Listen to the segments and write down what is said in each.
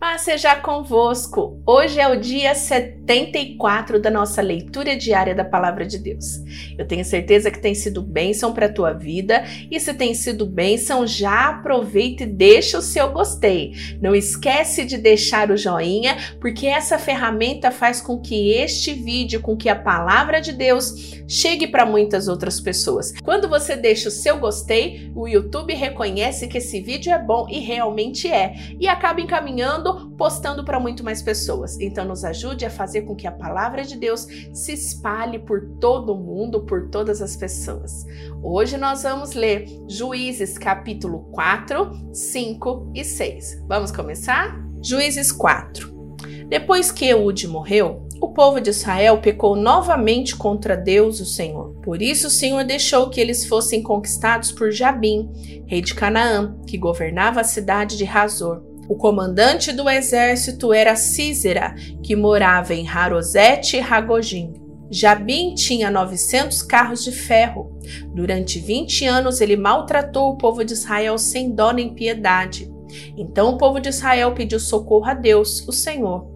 Paz seja convosco! Hoje é o dia 74 da nossa leitura diária da Palavra de Deus. Eu tenho certeza que tem sido bênção para a tua vida e se tem sido bênção, já aproveita e deixa o seu gostei. Não esquece de deixar o joinha, porque essa ferramenta faz com que este vídeo, com que a Palavra de Deus chegue para muitas outras pessoas. Quando você deixa o seu gostei, o YouTube reconhece que esse vídeo é bom e realmente é, e acaba encaminhando, postando para muito mais pessoas. Então nos ajude a fazer com que a palavra de Deus se espalhe por todo o mundo, por todas as pessoas. Hoje nós vamos ler Juízes capítulo 4, 5 e 6. Vamos começar? Juízes 4. Depois que Eúde morreu, o povo de Israel pecou novamente contra Deus, o Senhor. Por isso o Senhor deixou que eles fossem conquistados por Jabim, rei de Canaã, que governava a cidade de Hazor. O comandante do exército era Sísera, que morava em Harosete-Hagoim. Jabim tinha 900 carros de ferro. Durante 20 anos ele maltratou o povo de Israel sem dó nem piedade. Então o povo de Israel pediu socorro a Deus, o Senhor.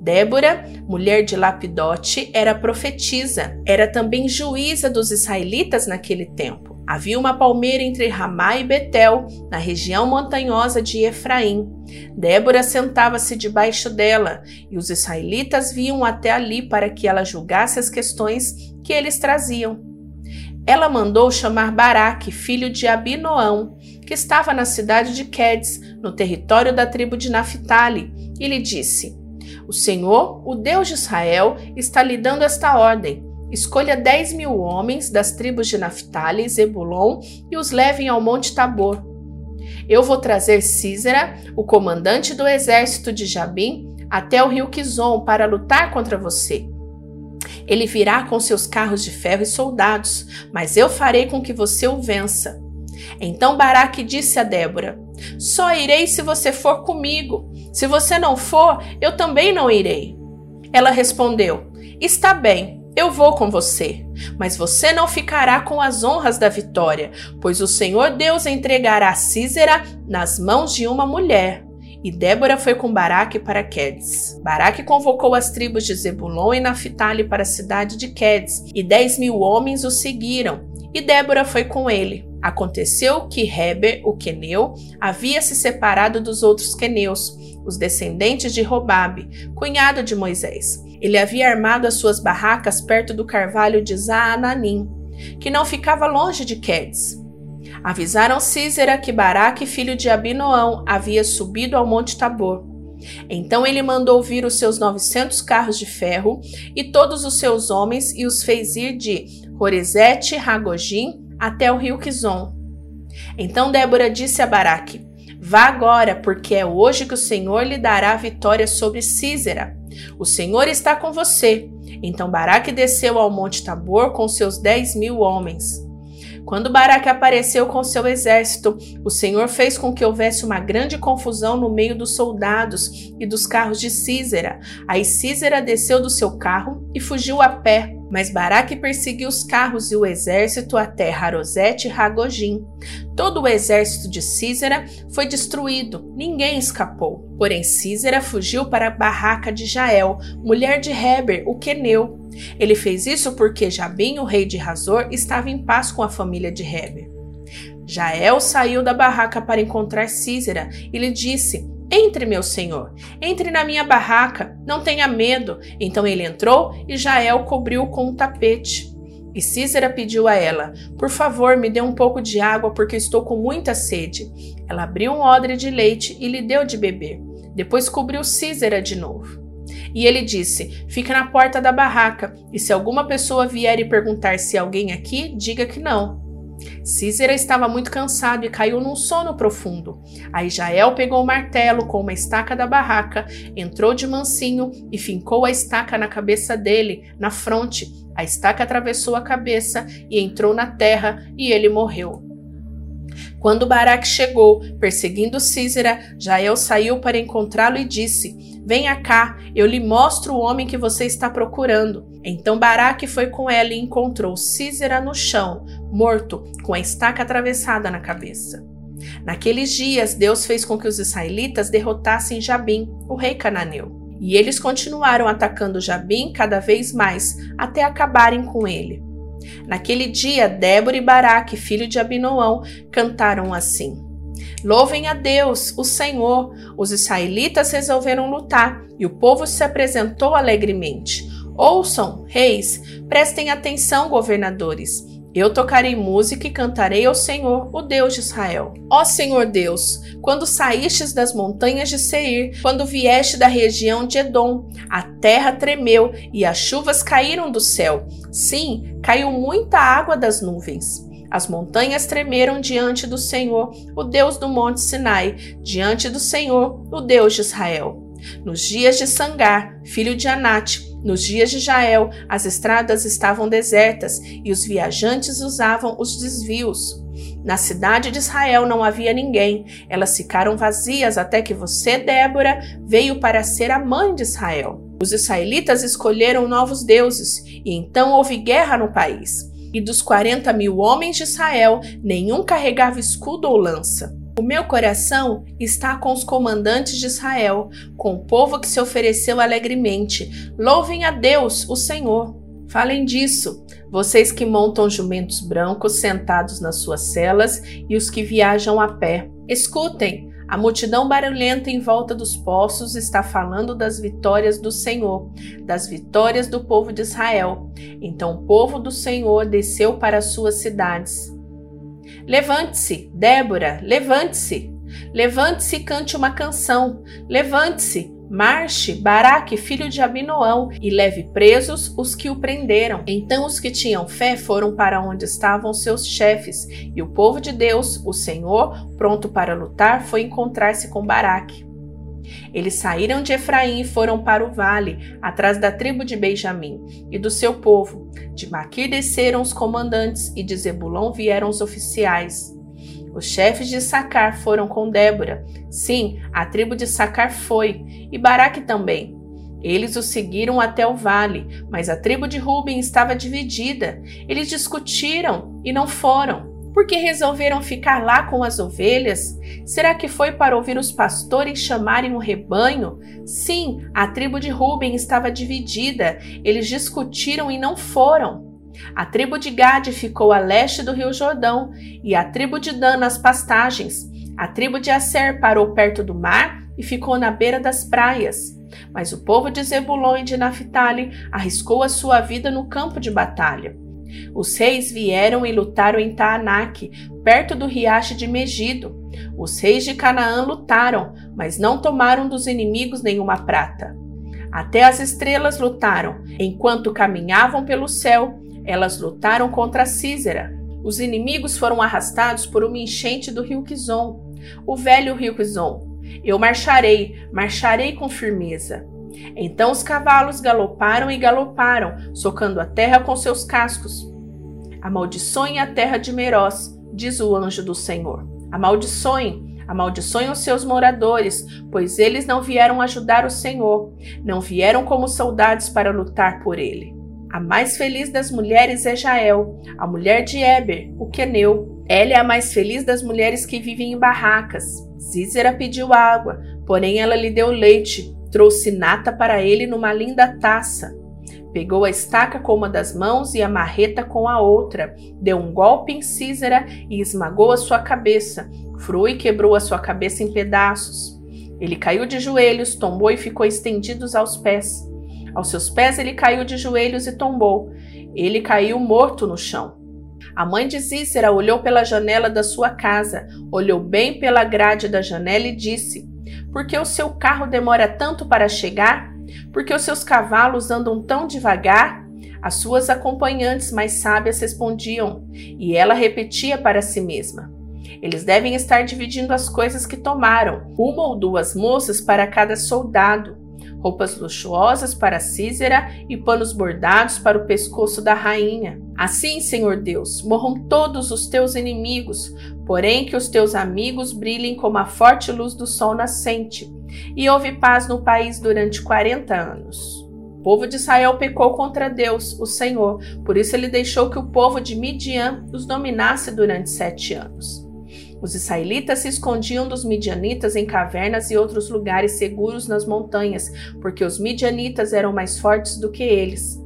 Débora, mulher de Lapidote, era profetisa. Era também juíza dos israelitas naquele tempo. Havia uma palmeira entre Ramá e Betel, na região montanhosa de Efraim. Débora sentava-se debaixo dela, e os israelitas vinham até ali para que ela julgasse as questões que eles traziam. Ela mandou chamar Baraque, filho de Abinoão, que estava na cidade de Quedes, no território da tribo de Naftali, e lhe disse: O Senhor, o Deus de Israel, está lhe dando esta ordem. Escolha 10.000 homens das tribos de Naftali e Zebulon e os levem ao monte Tabor. Eu vou trazer Sísera, o comandante do exército de Jabim, até o rio Quizom para lutar contra você. Ele virá com seus carros de ferro e soldados, mas eu farei com que você o vença. Então Baraque disse a Débora: Só irei se você for comigo. Se você não for, eu também não irei. Ela respondeu: Está bem. Eu vou com você, mas você não ficará com as honras da vitória, pois o Senhor Deus entregará Sísera nas mãos de uma mulher. E Débora foi com Baraque para Quedes. Baraque convocou as tribos de Zebulon e Naftali para a cidade de Quedes, e 10.000 homens o seguiram, e Débora foi com ele. Aconteceu que Heber, o Queneu, havia se separado dos outros queneus, os descendentes de Robabe, cunhado de Moisés. Ele havia armado as suas barracas perto do carvalho de Zaananim, que não ficava longe de Quedes. Avisaram Sísera que Baraque, filho de Abinoão, havia subido ao monte Tabor. Então ele mandou vir os seus 900 carros de ferro e todos os seus homens e os fez ir de Harosete-Hagoim até o rio Quizom. Então Débora disse a Baraque: Vá agora, porque é hoje que o Senhor lhe dará a vitória sobre Sísera. O Senhor está com você. Então Baraque desceu ao monte Tabor com seus 10.000 homens. Quando Baraque apareceu com seu exército, o Senhor fez com que houvesse uma grande confusão no meio dos soldados e dos carros de Sísera. Aí Sísera desceu do seu carro e fugiu a pé. Mas Baraque perseguiu os carros e o exército até Harosete-Hagoim. Todo o exército de Sísera foi destruído, ninguém escapou. Porém Sísera fugiu para a barraca de Jael, mulher de Heber, o queneu. Ele fez isso porque Jabim, o rei de Hazor, estava em paz com a família de Heber. Jael saiu da barraca para encontrar Sísera e lhe disse: Entre, meu senhor, entre na minha barraca, não tenha medo. Então ele entrou e Jael cobriu-o com um tapete. E Sísera pediu a ela: Por favor, me dê um pouco de água, porque estou com muita sede. Ela abriu um odre de leite e lhe deu de beber. Depois cobriu Sísera de novo. E ele disse: Fica na porta da barraca, e se alguma pessoa vier e perguntar se há alguém aqui, diga que não. Sísera estava muito cansado e caiu num sono profundo. Aí Jael pegou o martelo com uma estaca da barraca, entrou de mansinho e fincou a estaca na cabeça dele, na fronte. A estaca atravessou a cabeça e entrou na terra, e ele morreu. Quando Baraque chegou, perseguindo Sísera, Jael saiu para encontrá-lo e disse: Venha cá, eu lhe mostro o homem que você está procurando. Então Baraque foi com ela e encontrou Sísera no chão, morto, com a estaca atravessada na cabeça. Naqueles dias, Deus fez com que os israelitas derrotassem Jabim, o rei cananeu. E eles continuaram atacando Jabim cada vez mais, até acabarem com ele. Naquele dia, Débora e Baraque, filho de Abinoão, cantaram assim: Louvem a Deus, o Senhor! Os israelitas resolveram lutar, e o povo se apresentou alegremente. Ouçam, reis, prestem atenção, governadores. Eu tocarei música e cantarei ao Senhor, o Deus de Israel. Ó Senhor Deus, quando saístes das montanhas de Seir, quando vieste da região de Edom, a terra tremeu e as chuvas caíram do céu. Sim, caiu muita água das nuvens. As montanhas tremeram diante do Senhor, o Deus do Monte Sinai, diante do Senhor, o Deus de Israel. Nos dias de Sangar, filho de Anate, nos dias de Jael, as estradas estavam desertas e os viajantes usavam os desvios. Na cidade de Israel não havia ninguém. Elas ficaram vazias até que você, Débora, veio para ser a mãe de Israel. Os israelitas escolheram novos deuses e então houve guerra no país. E dos 40.000 homens de Israel, nenhum carregava escudo ou lança. O meu coração está com os comandantes de Israel, com o povo que se ofereceu alegremente. Louvem a Deus, o Senhor. Falem disso, vocês que montam jumentos brancos sentados nas suas celas e os que viajam a pé. Escutem, a multidão barulhenta em volta dos poços está falando das vitórias do Senhor, das vitórias do povo de Israel. Então o povo do Senhor desceu para as suas cidades. Levante-se, Débora, levante-se. Levante-se e cante uma canção. Levante-se, marche, Baraque, filho de Abinoão, e leve presos os que o prenderam. Então os que tinham fé foram para onde estavam seus chefes, e o povo de Deus, o Senhor, pronto para lutar, foi encontrar-se com Baraque. Eles saíram de Efraim e foram para o vale, atrás da tribo de Benjamim e do seu povo. De Maquir desceram os comandantes e de Zebulon vieram os oficiais. Os chefes de Sacar foram com Débora. Sim, a tribo de Sacar foi, e Baraque também. Eles o seguiram até o vale, mas a tribo de Rubem estava dividida. Eles discutiram e não foram. Porque resolveram ficar lá com as ovelhas? Será que foi para ouvir os pastores chamarem o rebanho? Sim, a tribo de Rubem estava dividida, eles discutiram e não foram. A tribo de Gade ficou a leste do rio Jordão, e a tribo de Dan nas pastagens. A tribo de Aser parou perto do mar e ficou na beira das praias. Mas o povo de Zebulon e de Naftali arriscou a sua vida no campo de batalha. Os reis vieram e lutaram em Taanak, perto do riacho de Megido. Os reis de Canaã lutaram, mas não tomaram dos inimigos nenhuma prata. Até as estrelas lutaram. Enquanto caminhavam pelo céu, elas lutaram contra Sísera. Os inimigos foram arrastados por uma enchente do rio Quizom, o velho rio Quizom. Eu marcharei, marcharei com firmeza. Então os cavalos galoparam e galoparam, socando a terra com seus cascos. Amaldiçoem a terra de Meroz, diz o anjo do Senhor. Amaldiçoem, amaldiçoem os seus moradores, pois eles não vieram ajudar o Senhor, não vieram como soldados para lutar por ele. A mais feliz das mulheres é Jael, a mulher de Heber, o queneu. Ela é a mais feliz das mulheres que vivem em barracas. Sísera pediu água, porém ela lhe deu leite. Trouxe nata para ele numa linda taça. Pegou a estaca com uma das mãos e a marreta com a outra. Deu um golpe em Sísera e esmagou a sua cabeça. Frui quebrou a sua cabeça em pedaços. Ele caiu de joelhos, tombou e ficou estendido aos pés. Aos seus pés ele caiu de joelhos e tombou. Ele caiu morto no chão. A mãe de Sísera olhou pela janela da sua casa, olhou bem pela grade da janela e disse: Por que o seu carro demora tanto para chegar? Por que os seus cavalos andam tão devagar? As suas acompanhantes mais sábias respondiam, e ela repetia para si mesma: Eles devem estar dividindo as coisas que tomaram, uma ou duas moças para cada soldado, roupas luxuosas para Sísera e panos bordados para o pescoço da rainha. Assim, Senhor Deus, morram todos os teus inimigos, porém que os teus amigos brilhem como a forte luz do sol nascente. E houve paz no país durante 40 anos. O povo de Israel pecou contra Deus, o Senhor, por isso ele deixou que o povo de Midian os dominasse durante 7 anos. Os israelitas se escondiam dos midianitas em cavernas e outros lugares seguros nas montanhas, porque os midianitas eram mais fortes do que eles.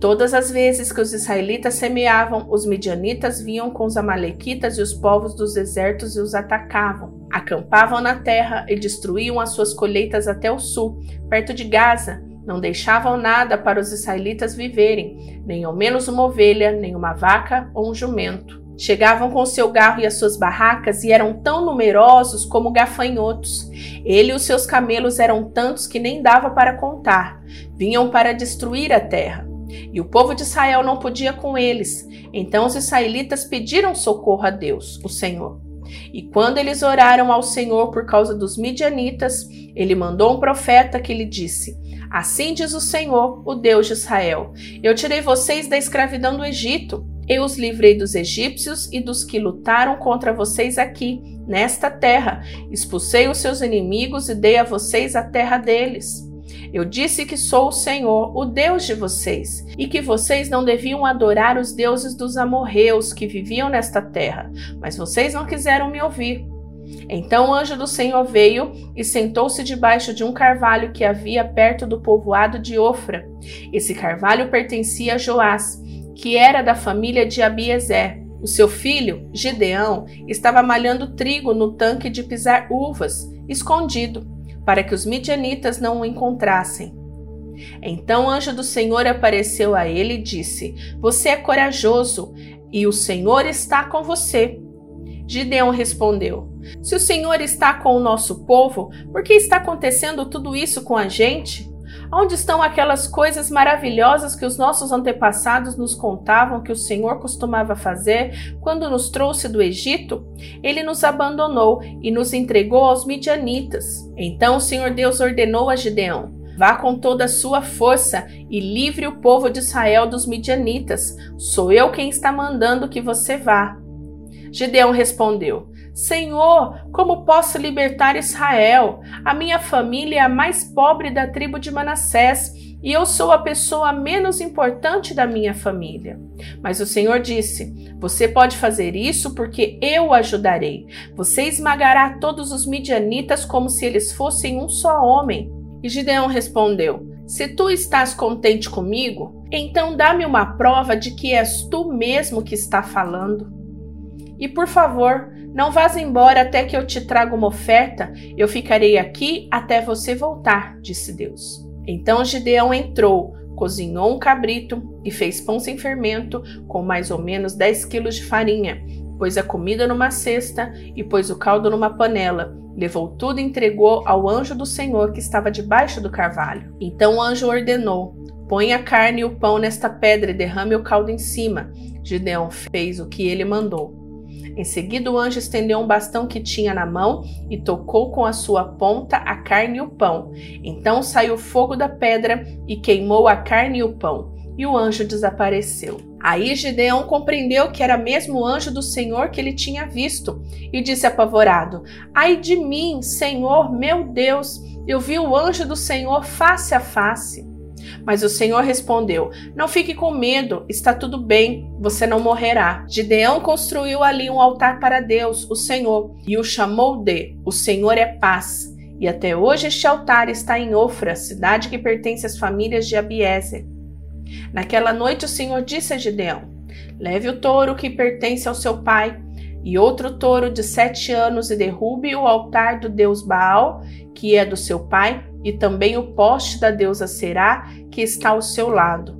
Todas as vezes que os israelitas semeavam, os midianitas vinham com os amalequitas e os povos dos desertos e os atacavam. Acampavam na terra e destruíam as suas colheitas até o sul, perto de Gaza. Não deixavam nada para os israelitas viverem, nem ao menos uma ovelha, nem uma vaca ou um jumento. Chegavam com seu garro e as suas barracas e eram tão numerosos como gafanhotos. Ele e os seus camelos eram tantos que nem dava para contar. Vinham para destruir a terra. E o povo de Israel não podia com eles. Então os israelitas pediram socorro a Deus, o Senhor. E quando eles oraram ao Senhor por causa dos midianitas, ele mandou um profeta que lhe disse: assim diz o Senhor, o Deus de Israel, eu tirei vocês da escravidão do Egito. Eu os livrei dos egípcios e dos que lutaram contra vocês aqui, nesta terra. Expulsei os seus inimigos e dei a vocês a terra deles. Eu disse que sou o Senhor, o Deus de vocês, e que vocês não deviam adorar os deuses dos amorreus que viviam nesta terra, mas vocês não quiseram me ouvir. Então o anjo do Senhor veio e sentou-se debaixo de um carvalho que havia perto do povoado de Ofra. Esse carvalho pertencia a Joás, que era da família de Abiezer. O seu filho, Gideão, estava malhando trigo no tanque de pisar uvas, escondido, para que os midianitas não o encontrassem. Então o anjo do Senhor apareceu a ele e disse: você é corajoso, e o Senhor está com você. Gideão respondeu: se o Senhor está com o nosso povo, por que está acontecendo tudo isso com a gente? Onde estão aquelas coisas maravilhosas que os nossos antepassados nos contavam que o Senhor costumava fazer quando nos trouxe do Egito? Ele nos abandonou e nos entregou aos midianitas. Então o Senhor Deus ordenou a Gideão: vá com toda a sua força e livre o povo de Israel dos midianitas. Sou eu quem está mandando que você vá. Gideão respondeu: Senhor, como posso libertar Israel? A minha família é a mais pobre da tribo de Manassés e eu sou a pessoa menos importante da minha família. Mas o Senhor disse: você pode fazer isso porque eu o ajudarei. Você esmagará todos os midianitas como se eles fossem um só homem. E Gideão respondeu: se tu estás contente comigo, então dá-me uma prova de que és tu mesmo que está falando. E por favor, não vás embora até que eu te traga uma oferta. Eu ficarei aqui até você voltar, disse Deus. Então Gideão entrou, cozinhou um cabrito e fez pão sem fermento com mais ou menos 10 quilos de farinha. Pôs a comida numa cesta e pôs o caldo numa panela. Levou tudo e entregou ao anjo do Senhor que estava debaixo do carvalho. Então o anjo ordenou: põe a carne e o pão nesta pedra e derrame o caldo em cima. Gideão fez o que ele mandou. Em seguida o anjo estendeu um bastão que tinha na mão e tocou com a sua ponta a carne e o pão. Então saiu fogo da pedra e queimou a carne e o pão, e o anjo desapareceu. Aí Gideão compreendeu que era mesmo o anjo do Senhor que ele tinha visto, e disse apavorado: ai de mim, Senhor, meu Deus, eu vi o anjo do Senhor face a face. Mas o Senhor respondeu: não fique com medo, está tudo bem, você não morrerá. Gideão construiu ali um altar para Deus, o Senhor, e o chamou de O Senhor é Paz. E até hoje este altar está em Ofra, cidade que pertence às famílias de Abiezer. Naquela noite o Senhor disse a Gideão: leve o touro que pertence ao seu pai, e outro touro de 7 anos, e derrube o altar do deus Baal, que é do seu pai, e também o poste da deusa Aserá, que está ao seu lado.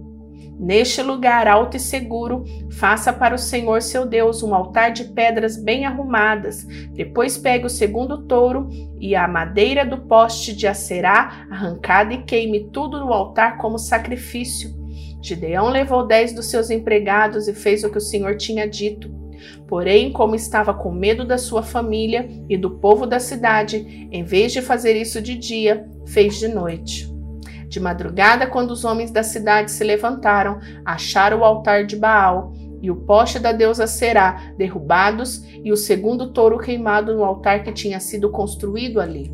Neste lugar alto e seguro, faça para o Senhor seu Deus um altar de pedras bem arrumadas. Depois pegue o segundo touro e a madeira do poste de Aserá arrancada e queime tudo no altar como sacrifício. Gideão levou 10 dos seus empregados e fez o que o Senhor tinha dito. Porém, como estava com medo da sua família e do povo da cidade, em vez de fazer isso de dia, fez de noite. De madrugada, quando os homens da cidade se levantaram, acharam o altar de Baal e o poste da deusa Será derrubados e o segundo touro queimado no altar que tinha sido construído ali.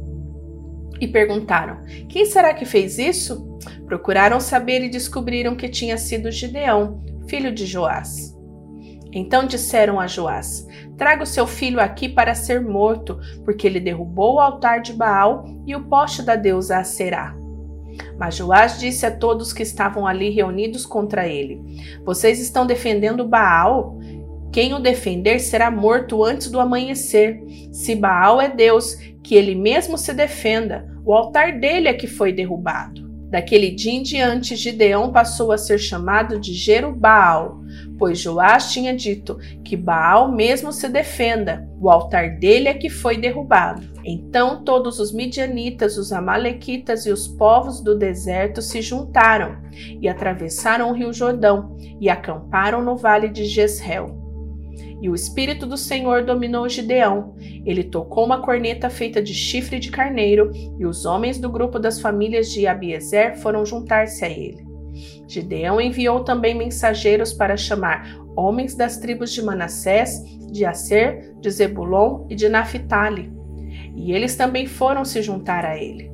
E perguntaram: quem será que fez isso? Procuraram saber e descobriram que tinha sido Gideão, filho de Joás. Então disseram a Joás: traga o seu filho aqui para ser morto, porque ele derrubou o altar de Baal e o poste da deusa Aserá. Mas Joás disse a todos que estavam ali reunidos contra ele: vocês estão defendendo Baal? Quem o defender será morto antes do amanhecer. Se Baal é Deus, que ele mesmo se defenda. O altar dele é que foi derrubado. Daquele dia em diante, Gideão passou a ser chamado de Jerubbaal, pois Joás tinha dito que Baal mesmo se defenda, o altar dele é que foi derrubado. Então todos os midianitas, os amalequitas e os povos do deserto se juntaram e atravessaram o rio Jordão e acamparam no vale de Jezreel. E o Espírito do Senhor dominou Gideão. Ele tocou uma corneta feita de chifre de carneiro, e os homens do grupo das famílias de Abiezer foram juntar-se a ele. Gideão enviou também mensageiros para chamar homens das tribos de Manassés, de Aser, de Zebulon e de Naftali. E eles também foram se juntar a ele.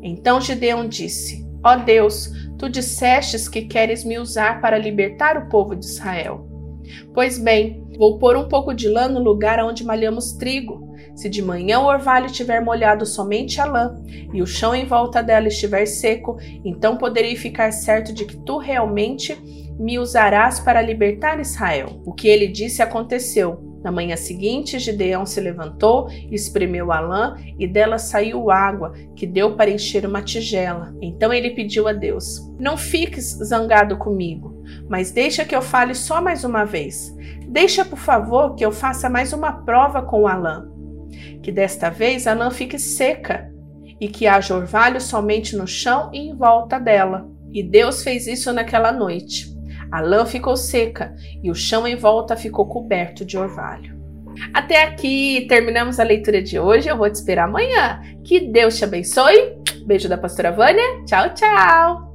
Então Gideão disse: ó Deus, tu dissestes que queres me usar para libertar o povo de Israel. Pois bem, vou pôr um pouco de lã no lugar onde malhamos trigo. Se de manhã o orvalho tiver molhado somente a lã, e o chão em volta dela estiver seco, então poderei ficar certo de que tu realmente me usarás para libertar Israel. O que ele disse aconteceu. Na manhã seguinte, Gideão se levantou, espremeu a lã, e dela saiu água, que deu para encher uma tigela. Então ele pediu a Deus: não fiques zangado comigo, mas deixa que eu fale só mais uma vez. Deixa, por favor, que eu faça mais uma prova com a lã, que desta vez a lã fique seca e que haja orvalho somente no chão e em volta dela. E Deus fez isso naquela noite. A lã ficou seca e o chão em volta ficou coberto de orvalho. Até aqui terminamos a leitura de hoje. Eu vou te esperar amanhã. Que Deus te abençoe. Beijo da pastora Vânia. Tchau, tchau.